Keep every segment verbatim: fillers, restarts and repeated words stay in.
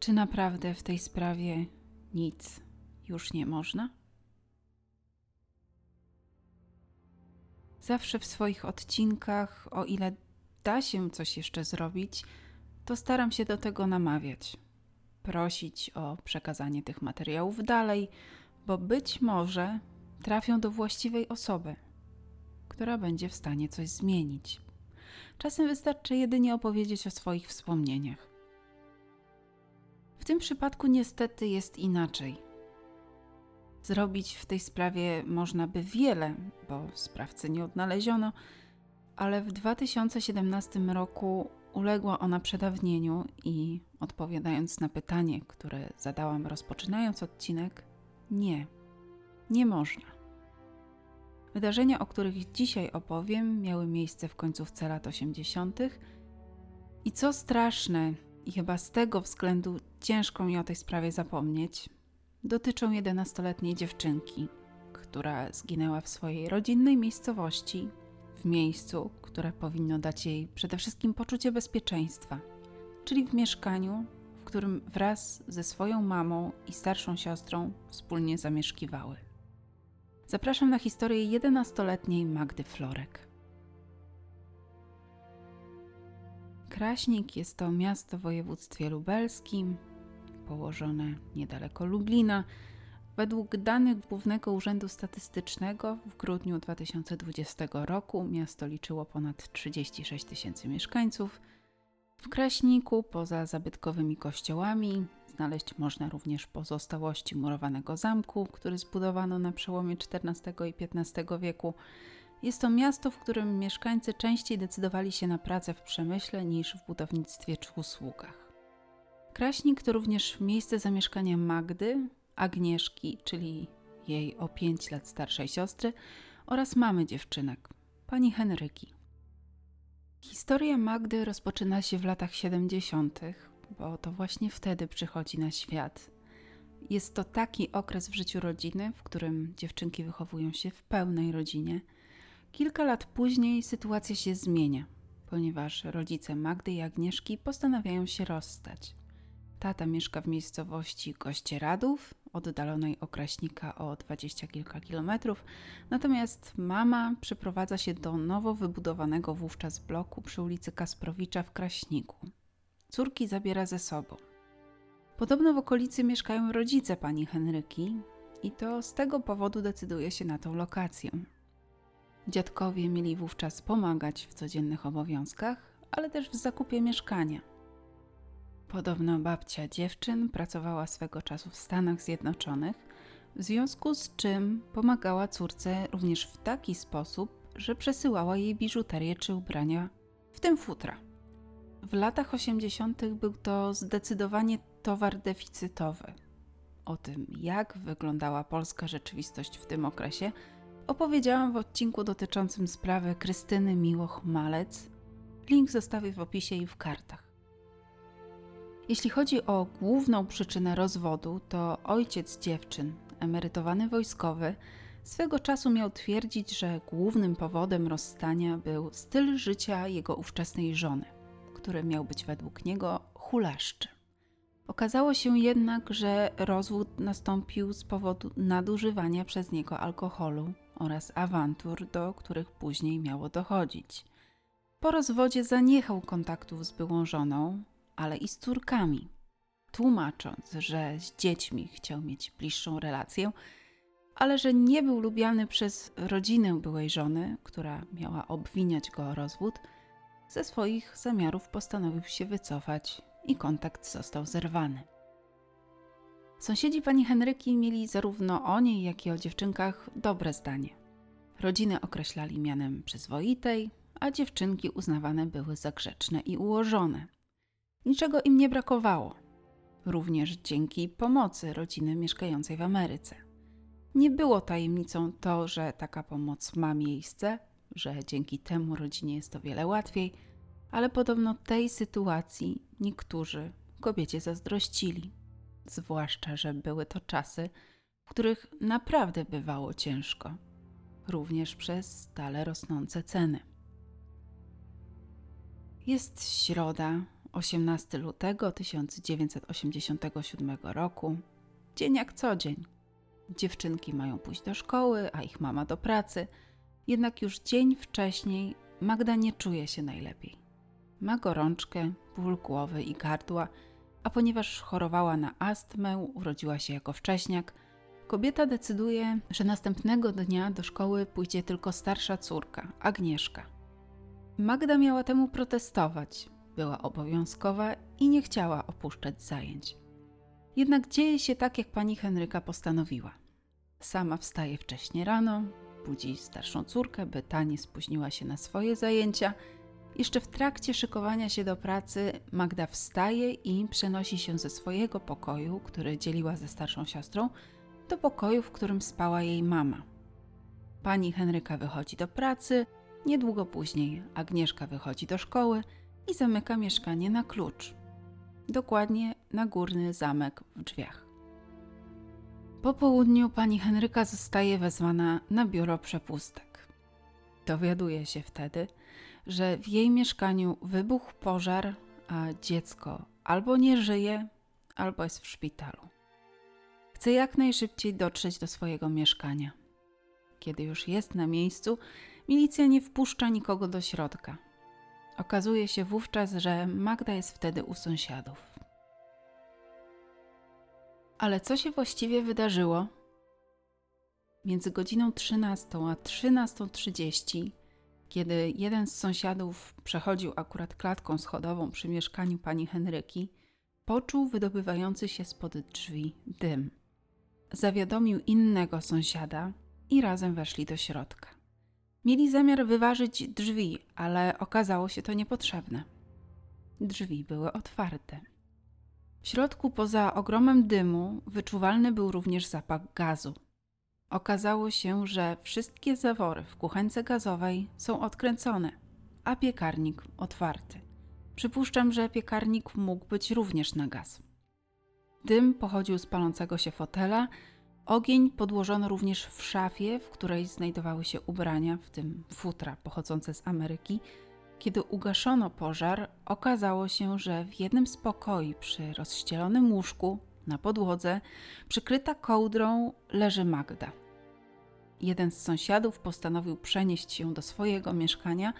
Czy naprawdę w tej sprawie nic już nie można? Zawsze w swoich odcinkach, o ile da się coś jeszcze zrobić, to staram się do tego namawiać, prosić o przekazanie tych materiałów dalej, bo być może trafią do właściwej osoby, która będzie w stanie coś zmienić. Czasem wystarczy jedynie opowiedzieć o swoich wspomnieniach. W tym przypadku niestety jest inaczej. Zrobić w tej sprawie można by wiele, bo sprawcy nie odnaleziono, ale w dwa tysiące siedemnastym roku uległa ona przedawnieniu i odpowiadając na pytanie, które zadałam rozpoczynając odcinek, nie, nie można. Wydarzenia, o których dzisiaj opowiem, miały miejsce w końcówce lat osiemdziesiątych i co straszne, i chyba z tego względu ciężko mi o tej sprawie zapomnieć, dotyczą jedenastoletniej dziewczynki, która zginęła w swojej rodzinnej miejscowości, w miejscu, które powinno dać jej przede wszystkim poczucie bezpieczeństwa, czyli w mieszkaniu, w którym wraz ze swoją mamą i starszą siostrą wspólnie zamieszkiwały. Zapraszam na historię jedenastoletniej Magdy Florek. Kraśnik jest to miasto w województwie lubelskim, położone niedaleko Lublina. Według danych Głównego Urzędu Statystycznego w grudniu dwa tysiące dwudziestego roku miasto liczyło ponad trzydzieści sześć tysięcy mieszkańców. W Kraśniku poza zabytkowymi kościołami znaleźć można również pozostałości murowanego zamku, który zbudowano na przełomie czternastego i piętnastego wieku. Jest to miasto, w którym mieszkańcy częściej decydowali się na pracę w przemyśle niż w budownictwie czy usługach. Kraśnik to również miejsce zamieszkania Magdy, Agnieszki, czyli jej o pięć lat starszej siostry oraz mamy dziewczynek, pani Henryki. Historia Magdy rozpoczyna się w latach siedemdziesiątych, bo to właśnie wtedy przychodzi na świat. Jest to taki okres w życiu rodziny, w którym dziewczynki wychowują się w pełnej rodzinie. Kilka lat później sytuacja się zmienia, ponieważ rodzice Magdy i Agnieszki postanawiają się rozstać. Tata mieszka w miejscowości Gościeradów, oddalonej od Kraśnika o dwadzieścia kilka kilometrów, natomiast mama przeprowadza się do nowo wybudowanego wówczas bloku przy ulicy Kasprowicza w Kraśniku. Córki zabiera ze sobą. Podobno w okolicy mieszkają rodzice pani Henryki i to z tego powodu decyduje się na tą lokację. Dziadkowie mieli wówczas pomagać w codziennych obowiązkach, ale też w zakupie mieszkania. Podobno babcia dziewczyn pracowała swego czasu w Stanach Zjednoczonych, w związku z czym pomagała córce również w taki sposób, że przesyłała jej biżuterię czy ubrania, w tym futra. W latach osiemdziesiątych był to zdecydowanie towar deficytowy. O tym, jak wyglądała polska rzeczywistość w tym okresie, opowiedziałam w odcinku dotyczącym sprawy Krystyny Miłoch-Malec. Link zostawię w opisie i w kartach. Jeśli chodzi o główną przyczynę rozwodu, to ojciec dziewczyn, emerytowany wojskowy, swego czasu miał twierdzić, że głównym powodem rozstania był styl życia jego ówczesnej żony, który miał być według niego hulaszczy. Okazało się jednak, że rozwód nastąpił z powodu nadużywania przez niego alkoholu oraz awantur, do których później miało dochodzić. Po rozwodzie zaniechał kontaktów z byłą żoną, ale i z córkami, tłumacząc, że z dziećmi chciał mieć bliższą relację, ale że nie był lubiany przez rodzinę byłej żony, która miała obwiniać go o rozwód, ze swoich zamiarów postanowił się wycofać i kontakt został zerwany. Sąsiedzi pani Henryki mieli zarówno o niej, jak i o dziewczynkach dobre zdanie. Rodzinę określali mianem przyzwoitej, a dziewczynki uznawane były za grzeczne i ułożone. Niczego im nie brakowało, również dzięki pomocy rodziny mieszkającej w Ameryce. Nie było tajemnicą to, że taka pomoc ma miejsce, że dzięki temu rodzinie jest o wiele łatwiej, ale podobno tej sytuacji niektórzy kobiecie zazdrościli. Zwłaszcza, że były to czasy, w których naprawdę bywało ciężko, również przez stale rosnące ceny. Jest środa, osiemnastego lutego tysiąc dziewięćset osiemdziesiątego siódmego roku. Dzień jak co dzień. Dziewczynki mają pójść do szkoły, a ich mama do pracy. Jednak już dzień wcześniej Magda nie czuje się najlepiej. Ma gorączkę, ból głowy i gardła, a ponieważ chorowała na astmę, urodziła się jako wcześniak, kobieta decyduje, że następnego dnia do szkoły pójdzie tylko starsza córka, Agnieszka. Magda miała temu protestować, była obowiązkowa i nie chciała opuszczać zajęć. Jednak dzieje się tak, jak pani Henryka postanowiła. Sama wstaje wcześnie rano, budzi starszą córkę, by ta nie spóźniła się na swoje zajęcia. Jeszcze w trakcie szykowania się do pracy Magda wstaje i przenosi się ze swojego pokoju, który dzieliła ze starszą siostrą, do pokoju, w którym spała jej mama. Pani Henryka wychodzi do pracy, niedługo później Agnieszka wychodzi do szkoły i zamyka mieszkanie na klucz. Dokładnie na górny zamek w drzwiach. Po południu pani Henryka zostaje wezwana na biuro przepustek. Dowiaduje się wtedy, że w jej mieszkaniu wybuchł pożar, a dziecko albo nie żyje, albo jest w szpitalu. Chce jak najszybciej dotrzeć do swojego mieszkania. Kiedy już jest na miejscu, milicja nie wpuszcza nikogo do środka. Okazuje się wówczas, że Magda jest wtedy u sąsiadów. Ale co się właściwie wydarzyło? Między godziną trzynastą a trzynastą trzydzieści, kiedy jeden z sąsiadów przechodził akurat klatką schodową przy mieszkaniu pani Henryki, poczuł wydobywający się spod drzwi dym. Zawiadomił innego sąsiada i razem weszli do środka. Mieli zamiar wyważyć drzwi, ale okazało się to niepotrzebne. Drzwi były otwarte. W środku poza ogromem dymu wyczuwalny był również zapach gazu. Okazało się, że wszystkie zawory w kuchence gazowej są odkręcone, a piekarnik otwarty. Przypuszczam, że piekarnik mógł być również na gaz. Dym pochodził z palącego się fotela. Ogień podłożono również w szafie, w której znajdowały się ubrania, w tym futra pochodzące z Ameryki. Kiedy ugaszono pożar, okazało się, że w jednym z pokoi przy rozścielonym łóżku na podłodze, przykryta kołdrą, leży Magda. Jeden z sąsiadów postanowił przenieść się do swojego mieszkania.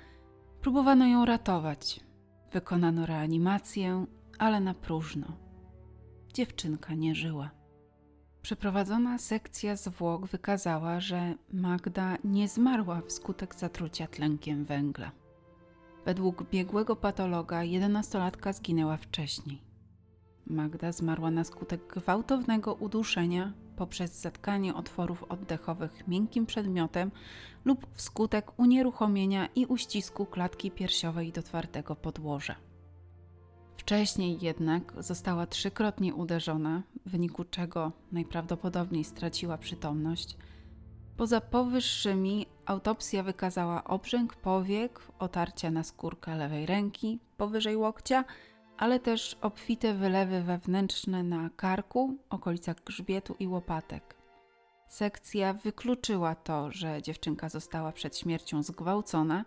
Próbowano ją ratować. Wykonano reanimację, ale na próżno. Dziewczynka nie żyła. Przeprowadzona sekcja zwłok wykazała, że Magda nie zmarła wskutek zatrucia tlenkiem węgla. Według biegłego patologa jedenastolatka zginęła wcześniej. Magda zmarła na skutek gwałtownego uduszenia poprzez zatkanie otworów oddechowych miękkim przedmiotem lub wskutek unieruchomienia i uścisku klatki piersiowej do twardego podłoża. Wcześniej jednak została trzykrotnie uderzona, w wyniku czego najprawdopodobniej straciła przytomność. Poza powyższymi autopsja wykazała obrzęk powiek, otarcia na skórkę lewej ręki powyżej łokcia, ale też obfite wylewy wewnętrzne na karku, okolicach grzbietu i łopatek. Sekcja wykluczyła to, że dziewczynka została przed śmiercią zgwałcona,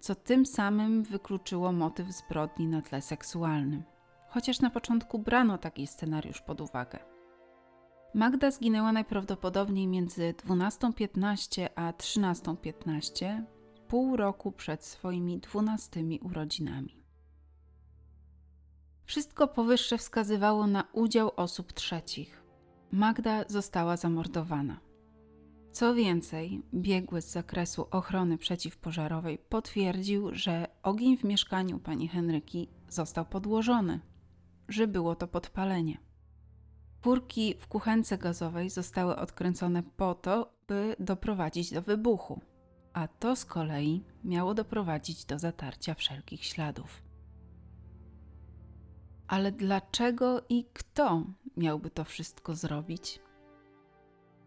co tym samym wykluczyło motyw zbrodni na tle seksualnym. Chociaż na początku brano taki scenariusz pod uwagę. Magda zginęła najprawdopodobniej między dwunastą piętnaście a trzynastą piętnaście, pół roku przed swoimi dwunastymi urodzinami. Wszystko powyższe wskazywało na udział osób trzecich. Magda została zamordowana. Co więcej, biegły z zakresu ochrony przeciwpożarowej potwierdził, że ogień w mieszkaniu pani Henryki został podłożony, że było to podpalenie. Kurki w kuchence gazowej zostały odkręcone po to, by doprowadzić do wybuchu, a to z kolei miało doprowadzić do zatarcia wszelkich śladów. Ale dlaczego i kto miałby to wszystko zrobić?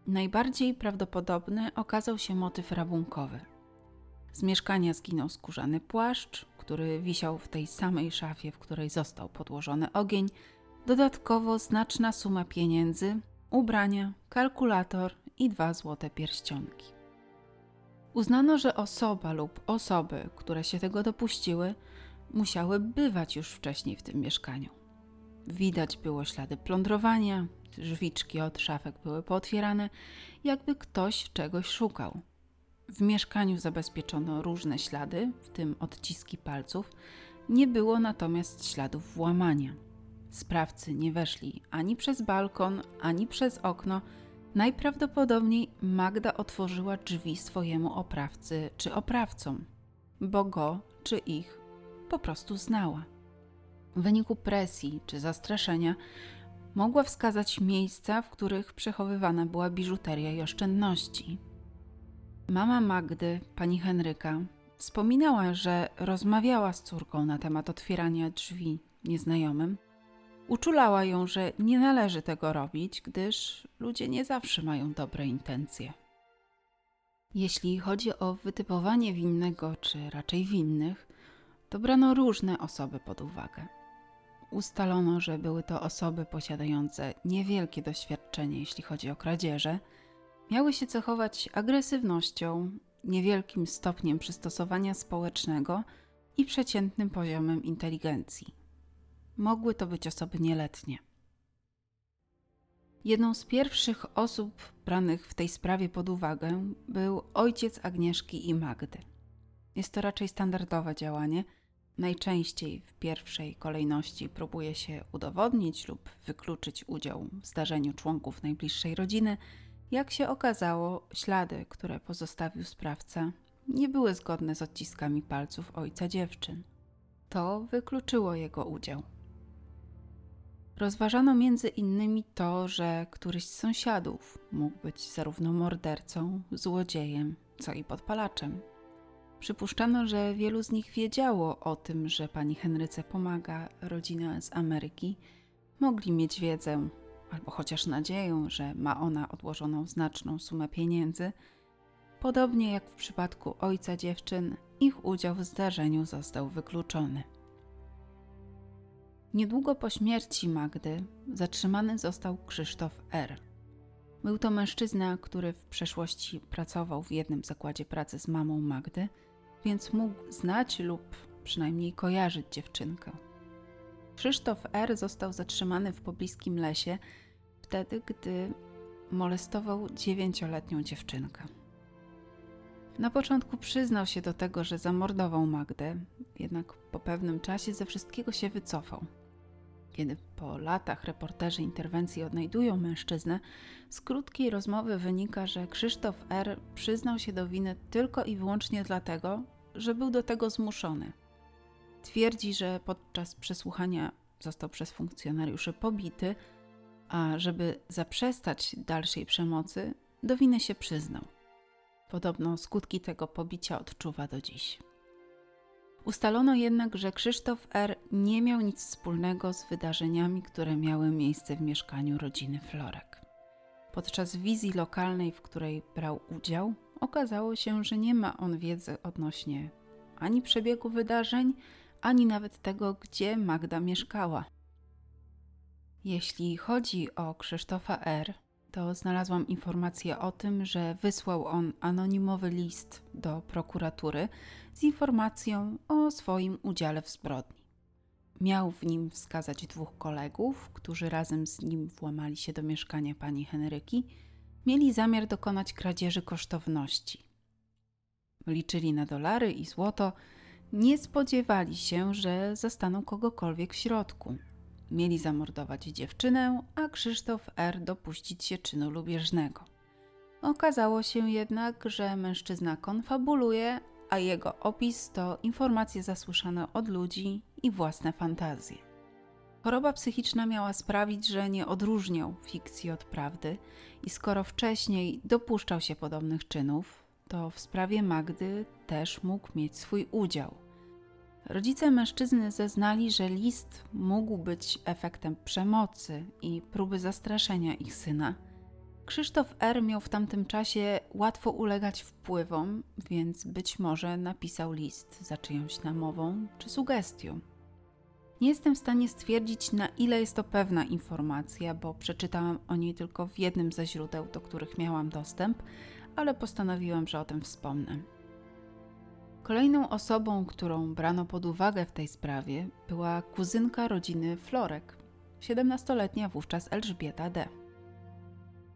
Najbardziej prawdopodobny okazał się motyw rabunkowy. Z mieszkania zginął skórzany płaszcz, który wisiał w tej samej szafie, w której został podłożony ogień. Dodatkowo znaczna suma pieniędzy, ubrania, kalkulator i dwa złote pierścionki. Uznano, że osoba lub osoby, które się tego dopuściły, musiały bywać już wcześniej w tym mieszkaniu. Widać było ślady plądrowania, drzwiczki od szafek były pootwierane, jakby ktoś czegoś szukał. W mieszkaniu zabezpieczono różne ślady, w tym odciski palców, nie było natomiast śladów włamania. Sprawcy nie weszli ani przez balkon, ani przez okno. Najprawdopodobniej Magda otworzyła drzwi swojemu oprawcy czy oprawcom, bo go czy ich po prostu znała. W wyniku presji czy zastraszenia mogła wskazać miejsca, w których przechowywana była biżuteria i oszczędności. Mama Magdy, pani Henryka, wspominała, że rozmawiała z córką na temat otwierania drzwi nieznajomym. Uczulała ją, że nie należy tego robić, gdyż ludzie nie zawsze mają dobre intencje. Jeśli chodzi o wytypowanie winnego, czy raczej winnych, to brano różne osoby pod uwagę. Ustalono, że były to osoby posiadające niewielkie doświadczenie, jeśli chodzi o kradzieże, miały się cechować agresywnością, niewielkim stopniem przystosowania społecznego i przeciętnym poziomem inteligencji. Mogły to być osoby nieletnie. Jedną z pierwszych osób branych w tej sprawie pod uwagę był ojciec Agnieszki i Magdy. Jest to raczej standardowe działanie. Najczęściej w pierwszej kolejności próbuje się udowodnić lub wykluczyć udział w zdarzeniu członków najbliższej rodziny. Jak się okazało, ślady, które pozostawił sprawca, nie były zgodne z odciskami palców ojca dziewczyn. To wykluczyło jego udział. Rozważano między innymi to, że któryś z sąsiadów mógł być zarówno mordercą, złodziejem, co i podpalaczem. Przypuszczano, że wielu z nich wiedziało o tym, że pani Henryce pomaga rodzina z Ameryki. Mogli mieć wiedzę, albo chociaż nadzieję, że ma ona odłożoną znaczną sumę pieniędzy. Podobnie jak w przypadku ojca dziewczyn, ich udział w zdarzeniu został wykluczony. Niedługo po śmierci Magdy zatrzymany został Krzysztof R. Był to mężczyzna, który w przeszłości pracował w jednym zakładzie pracy z mamą Magdy, więc mógł znać lub przynajmniej kojarzyć dziewczynkę. Krzysztof R. został zatrzymany w pobliskim lesie wtedy, gdy molestował dziewięcioletnią dziewczynkę. Na początku przyznał się do tego, że zamordował Magdę, jednak po pewnym czasie ze wszystkiego się wycofał. Kiedy po latach reporterzy interwencji odnajdują mężczyznę, z krótkiej rozmowy wynika, że Krzysztof R. przyznał się do winy tylko i wyłącznie dlatego, że był do tego zmuszony. Twierdzi, że podczas przesłuchania został przez funkcjonariuszy pobity, a żeby zaprzestać dalszej przemocy, do winy się przyznał. Podobno skutki tego pobicia odczuwa do dziś. Ustalono jednak, że Krzysztof R. nie miał nic wspólnego z wydarzeniami, które miały miejsce w mieszkaniu rodziny Florek. Podczas wizji lokalnej, w której brał udział, okazało się, że nie ma on wiedzy odnośnie ani przebiegu wydarzeń, ani nawet tego, gdzie Magda mieszkała. Jeśli chodzi o Krzysztofa R., to znalazłam informację o tym, że wysłał on anonimowy list do prokuratury z informacją o swoim udziale w zbrodni. Miał w nim wskazać dwóch kolegów, którzy razem z nim włamali się do mieszkania pani Henryki, mieli zamiar dokonać kradzieży kosztowności. Liczyli na dolary i złoto, nie spodziewali się, że zastaną kogokolwiek w środku. Mieli zamordować dziewczynę, a Krzysztof R. dopuścić się czynu lubieżnego. Okazało się jednak, że mężczyzna konfabuluje, a jego opis to informacje zasłyszane od ludzi i własne fantazje. Choroba psychiczna miała sprawić, że nie odróżniał fikcji od prawdy i skoro wcześniej dopuszczał się podobnych czynów, to w sprawie Magdy też mógł mieć swój udział. Rodzice mężczyzny zeznali, że list mógł być efektem przemocy i próby zastraszenia ich syna. Krzysztof R. miał w tamtym czasie łatwo ulegać wpływom, więc być może napisał list za czyjąś namową czy sugestią. Nie jestem w stanie stwierdzić, na ile jest to pewna informacja, bo przeczytałam o niej tylko w jednym ze źródeł, do których miałam dostęp, ale postanowiłam, że o tym wspomnę. Kolejną osobą, którą brano pod uwagę w tej sprawie, była kuzynka rodziny Florek, siedemnastoletnia wówczas Elżbieta D.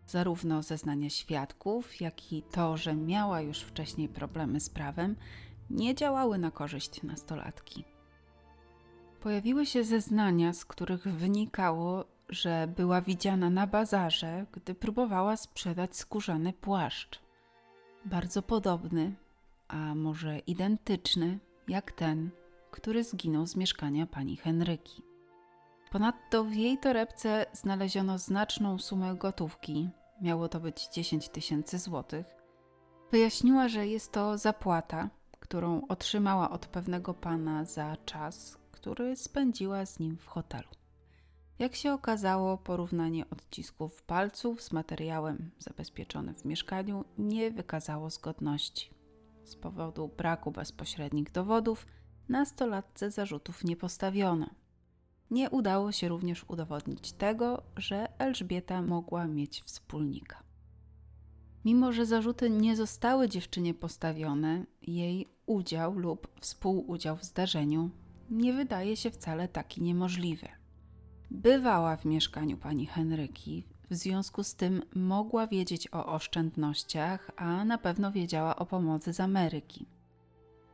Zarówno zeznania świadków, jak i to, że miała już wcześniej problemy z prawem, nie działały na korzyść nastolatki. Pojawiły się zeznania, z których wynikało, że była widziana na bazarze, gdy próbowała sprzedać skórzany płaszcz. Bardzo podobny, a może identyczny, jak ten, który zginął z mieszkania pani Henryki. Ponadto w jej torebce znaleziono znaczną sumę gotówki, miało to być dziesięć tysięcy złotych. Wyjaśniła, że jest to zapłata, którą otrzymała od pewnego pana za czas, który spędziła z nim w hotelu. Jak się okazało, porównanie odcisków palców z materiałem zabezpieczonym w mieszkaniu nie wykazało zgodności. Z powodu braku bezpośrednich dowodów nastolatce zarzutów nie postawiono. Nie udało się również udowodnić tego, że Elżbieta mogła mieć wspólnika. Mimo że zarzuty nie zostały dziewczynie postawione, jej udział lub współudział w zdarzeniu nie wydaje się wcale taki niemożliwy. Bywała w mieszkaniu pani Henryki, w związku z tym mogła wiedzieć o oszczędnościach, a na pewno wiedziała o pomocy z Ameryki.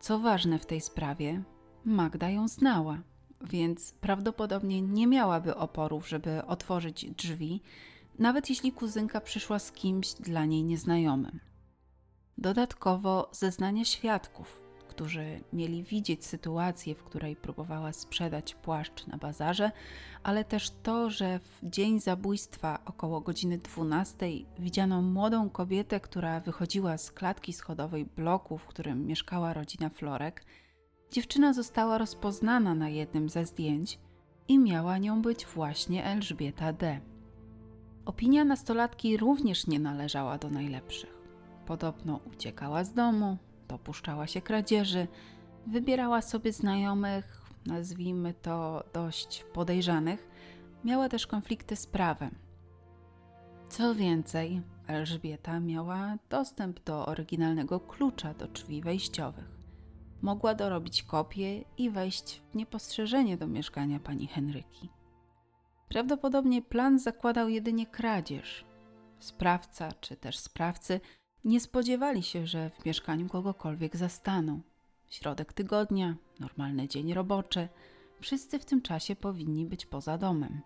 Co ważne w tej sprawie, Magda ją znała, więc prawdopodobnie nie miałaby oporów, żeby otworzyć drzwi, nawet jeśli kuzynka przyszła z kimś dla niej nieznajomym. Dodatkowo zeznania świadków, którzy mieli widzieć sytuację, w której próbowała sprzedać płaszcz na bazarze, ale też to, że w dzień zabójstwa około godziny dwunastej widziano młodą kobietę, która wychodziła z klatki schodowej bloku, w którym mieszkała rodzina Florek. Dziewczyna została rozpoznana na jednym ze zdjęć i miała nią być właśnie Elżbieta D. Opinia nastolatki również nie należała do najlepszych. Podobno uciekała z domu, dopuszczała się kradzieży, wybierała sobie znajomych, nazwijmy to dość podejrzanych, miała też konflikty z prawem. Co więcej, Elżbieta miała dostęp do oryginalnego klucza do drzwi wejściowych. Mogła dorobić kopię i wejść niepostrzeżenie do mieszkania pani Henryki. Prawdopodobnie plan zakładał jedynie kradzież. Sprawca czy też sprawcy nie spodziewali się, że w mieszkaniu kogokolwiek zastaną. Środek tygodnia, normalny dzień roboczy, wszyscy w tym czasie powinni być poza domem.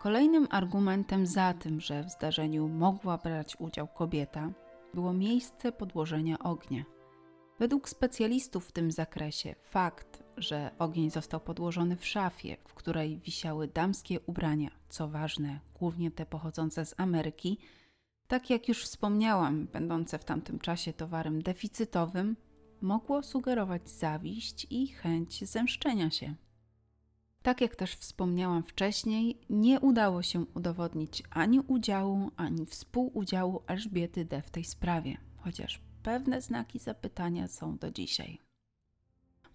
Kolejnym argumentem za tym, że w zdarzeniu mogła brać udział kobieta, było miejsce podłożenia ognia. Według specjalistów w tym zakresie fakt, że ogień został podłożony w szafie, w której wisiały damskie ubrania, co ważne, głównie te pochodzące z Ameryki, tak jak już wspomniałam, będące w tamtym czasie towarem deficytowym, mogło sugerować zawiść i chęć zemszczenia się. Tak jak też wspomniałam wcześniej, nie udało się udowodnić ani udziału, ani współudziału Elżbiety D. w tej sprawie, chociaż pewne znaki zapytania są do dzisiaj.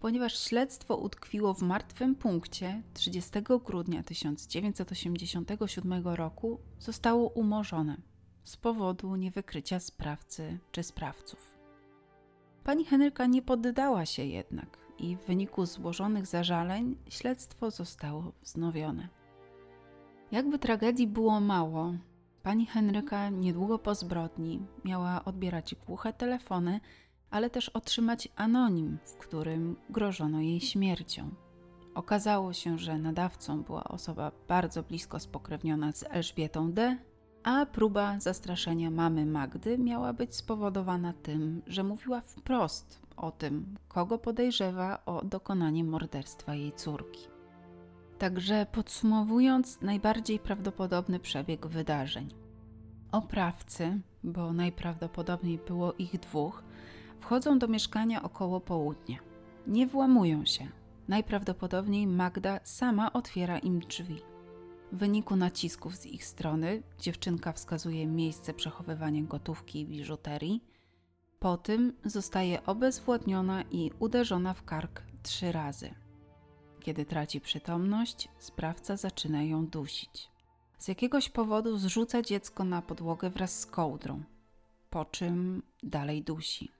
Ponieważ śledztwo utkwiło w martwym punkcie, trzydziestego grudnia tysiąc dziewięćset osiemdziesiątego siódmego roku zostało umorzone z powodu niewykrycia sprawcy czy sprawców. Pani Henryka nie poddała się jednak i w wyniku złożonych zażaleń śledztwo zostało wznowione. Jakby tragedii było mało, pani Henryka niedługo po zbrodni miała odbierać głuche telefony, ale też otrzymać anonim, w którym grożono jej śmiercią. Okazało się, że nadawcą była osoba bardzo blisko spokrewniona z Elżbietą D., a próba zastraszenia mamy Magdy miała być spowodowana tym, że mówiła wprost o tym, kogo podejrzewa o dokonanie morderstwa jej córki. Także podsumowując, najbardziej prawdopodobny przebieg wydarzeń. Oprawcy, bo najprawdopodobniej było ich dwóch, wchodzą do mieszkania około południa. Nie włamują się. Najprawdopodobniej Magda sama otwiera im drzwi. W wyniku nacisków z ich strony dziewczynka wskazuje miejsce przechowywania gotówki i biżuterii. Po tym zostaje obezwładniona i uderzona w kark trzy razy. Kiedy traci przytomność, sprawca zaczyna ją dusić. Z jakiegoś powodu zrzuca dziecko na podłogę wraz z kołdrą, po czym dalej dusi.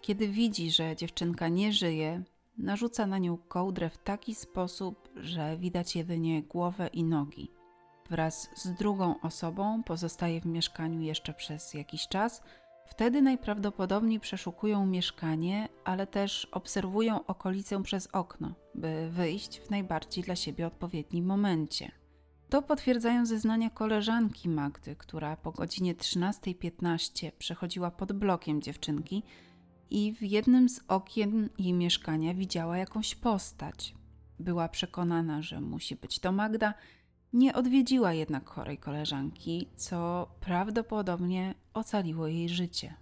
Kiedy widzi, że dziewczynka nie żyje, narzuca na nią kołdrę w taki sposób, że widać jedynie głowę i nogi. Wraz z drugą osobą pozostaje w mieszkaniu jeszcze przez jakiś czas. Wtedy najprawdopodobniej przeszukują mieszkanie, ale też obserwują okolicę przez okno, by wyjść w najbardziej dla siebie odpowiednim momencie. To potwierdzają zeznania koleżanki Magdy, która po godzinie trzynastej piętnaście przechodziła pod blokiem dziewczynki i w jednym z okien jej mieszkania widziała jakąś postać. Była przekonana, że musi być to Magda, nie odwiedziła jednak chorej koleżanki, co prawdopodobnie ocaliło jej życie.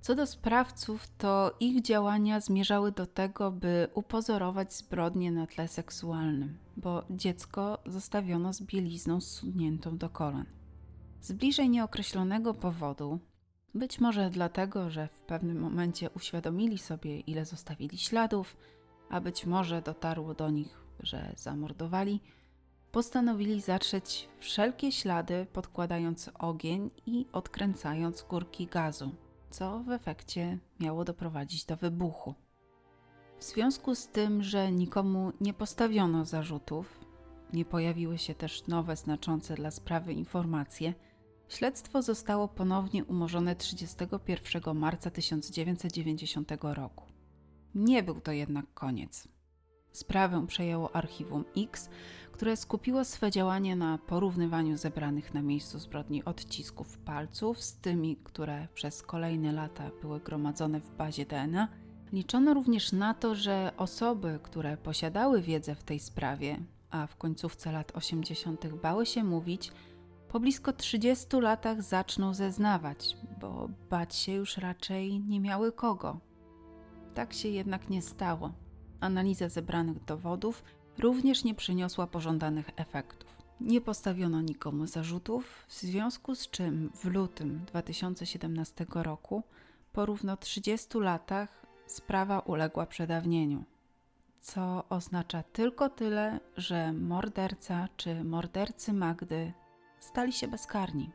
Co do sprawców, to ich działania zmierzały do tego, by upozorować zbrodnię na tle seksualnym, bo dziecko zostawiono z bielizną zsuniętą do kolan. Z bliżej nieokreślonego powodu, być może dlatego, że w pewnym momencie uświadomili sobie, ile zostawili śladów, a być może dotarło do nich, że zamordowali, postanowili zatrzeć wszelkie ślady, podkładając ogień i odkręcając górki gazu, co w efekcie miało doprowadzić do wybuchu. W związku z tym, że nikomu nie postawiono zarzutów, nie pojawiły się też nowe, znaczące dla sprawy informacje, śledztwo zostało ponownie umorzone trzydziestego pierwszego marca tysiąc dziewięćset dziewięćdziesiątego roku. Nie był to jednak koniec. Sprawę przejęło Archiwum X, które skupiło swe działania na porównywaniu zebranych na miejscu zbrodni odcisków palców z tymi, które przez kolejne lata były gromadzone w bazie D N A. Liczono również na to, że osoby, które posiadały wiedzę w tej sprawie, a w końcówce lat osiemdziesiątych bały się mówić, po blisko trzydziestu latach zaczną zeznawać, bo bać się już raczej nie miały kogo. Tak się jednak nie stało. Analiza zebranych dowodów również nie przyniosła pożądanych efektów. Nie postawiono nikomu zarzutów, w związku z czym w lutym dwa tysiące siedemnastego roku, po równo trzydziestu latach, sprawa uległa przedawnieniu. Co oznacza tylko tyle, że morderca czy mordercy Magdy stali się bezkarni.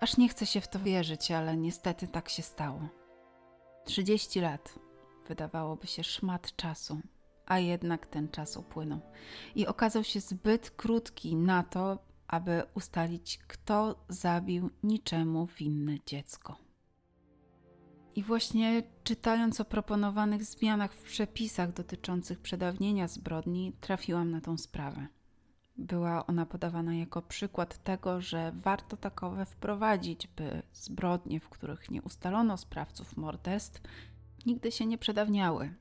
Aż nie chce się w to wierzyć, ale niestety tak się stało. trzydzieści lat. Wydawałoby się szmat czasu, a jednak ten czas upłynął i okazał się zbyt krótki na to, aby ustalić, kto zabił niczemu winne dziecko. I właśnie czytając o proponowanych zmianach w przepisach dotyczących przedawnienia zbrodni, trafiłam na tą sprawę. Była ona podawana jako przykład tego, że warto takowe wprowadzić, by zbrodnie, w których nie ustalono sprawców morderstw, nigdy się nie przedawniały.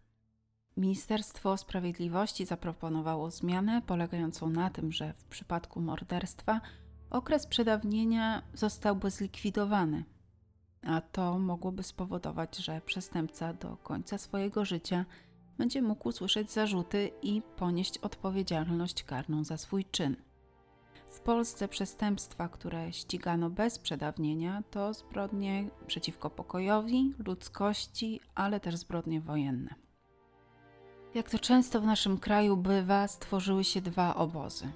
Ministerstwo Sprawiedliwości zaproponowało zmianę polegającą na tym, że w przypadku morderstwa okres przedawnienia zostałby zlikwidowany, a to mogłoby spowodować, że przestępca do końca swojego życia będzie mógł usłyszeć zarzuty i ponieść odpowiedzialność karną za swój czyn. W Polsce przestępstwa, które ścigano bez przedawnienia, to zbrodnie przeciwko pokojowi, ludzkości, ale też zbrodnie wojenne. Jak to często w naszym kraju bywa, stworzyły się dwa obozy.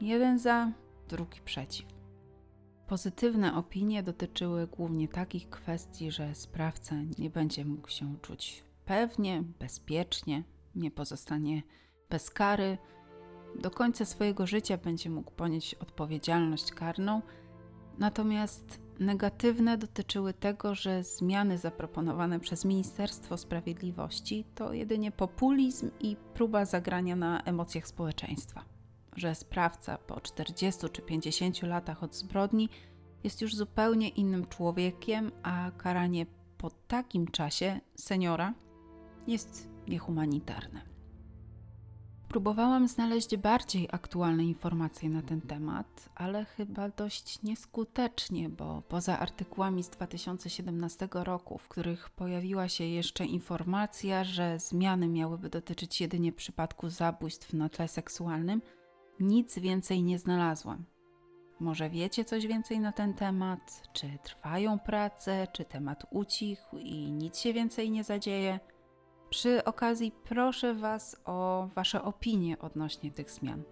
Jeden za, drugi przeciw. Pozytywne opinie dotyczyły głównie takich kwestii, że sprawca nie będzie mógł się czuć pewnie, bezpiecznie, nie pozostanie bez kary, do końca swojego życia będzie mógł ponieść odpowiedzialność karną, natomiast negatywne dotyczyły tego, że zmiany zaproponowane przez Ministerstwo Sprawiedliwości to jedynie populizm i próba zagrania na emocjach społeczeństwa, że sprawca po czterdziestu czy pięćdziesięciu latach od zbrodni jest już zupełnie innym człowiekiem, a karanie po takim czasie seniora jest niehumanitarne. Próbowałam znaleźć bardziej aktualne informacje na ten temat, ale chyba dość nieskutecznie, bo poza artykułami z dwa tysiące siedemnastego roku, w których pojawiła się jeszcze informacja, że zmiany miałyby dotyczyć jedynie przypadku zabójstw na tle seksualnym, nic więcej nie znalazłam. Może wiecie coś więcej na ten temat? Czy trwają prace? Czy temat ucichł i nic się więcej nie zadzieje? Przy okazji proszę Was o Wasze opinie odnośnie tych zmian.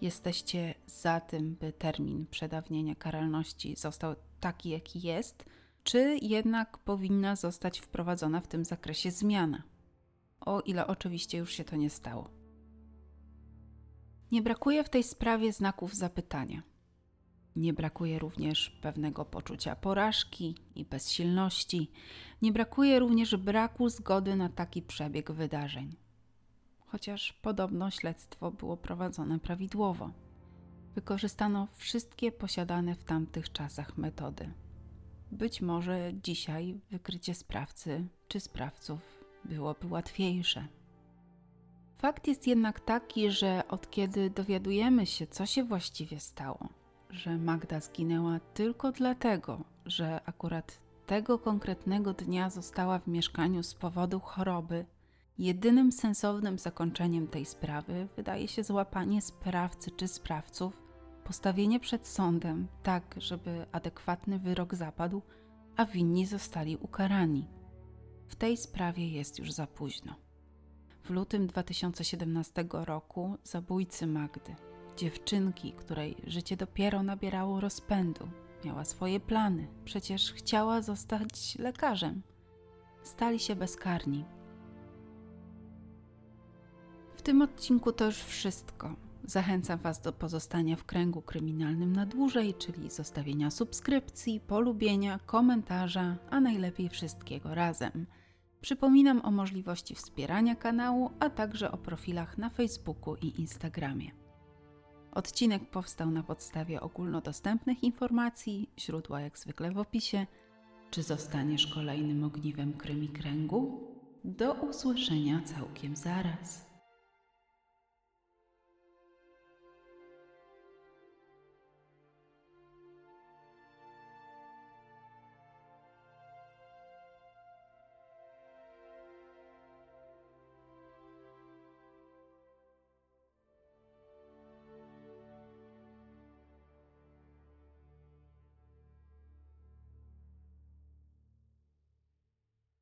Jesteście za tym, by termin przedawnienia karalności został taki, jaki jest, czy jednak powinna zostać wprowadzona w tym zakresie zmiana, o ile oczywiście już się to nie stało. Nie brakuje w tej sprawie znaków zapytania. Nie brakuje również pewnego poczucia porażki i bezsilności. Nie brakuje również braku zgody na taki przebieg wydarzeń. Chociaż podobno śledztwo było prowadzone prawidłowo. Wykorzystano wszystkie posiadane w tamtych czasach metody. Być może dzisiaj wykrycie sprawcy czy sprawców byłoby łatwiejsze. Fakt jest jednak taki, że od kiedy dowiadujemy się, co się właściwie stało, że Magda zginęła tylko dlatego, że akurat tego konkretnego dnia została w mieszkaniu z powodu choroby, jedynym sensownym zakończeniem tej sprawy wydaje się złapanie sprawcy czy sprawców, postawienie przed sądem tak, żeby adekwatny wyrok zapadł, a winni zostali ukarani. W tej sprawie jest już za późno. W lutym dwa tysiące siedemnastego roku zabójcy Magdy, dziewczynki, której życie dopiero nabierało rozpędu, miała swoje plany, przecież chciała zostać lekarzem, stali się bezkarni. W tym odcinku to już wszystko. Zachęcam Was do pozostania w kręgu kryminalnym na dłużej, czyli zostawienia subskrypcji, polubienia, komentarza, a najlepiej wszystkiego razem. Przypominam o możliwości wspierania kanału, a także o profilach na Facebooku i Instagramie. Odcinek powstał na podstawie ogólnodostępnych informacji, źródła jak zwykle w opisie. Czy zostaniesz kolejnym ogniwem KrymiKręgu? Do usłyszenia całkiem zaraz.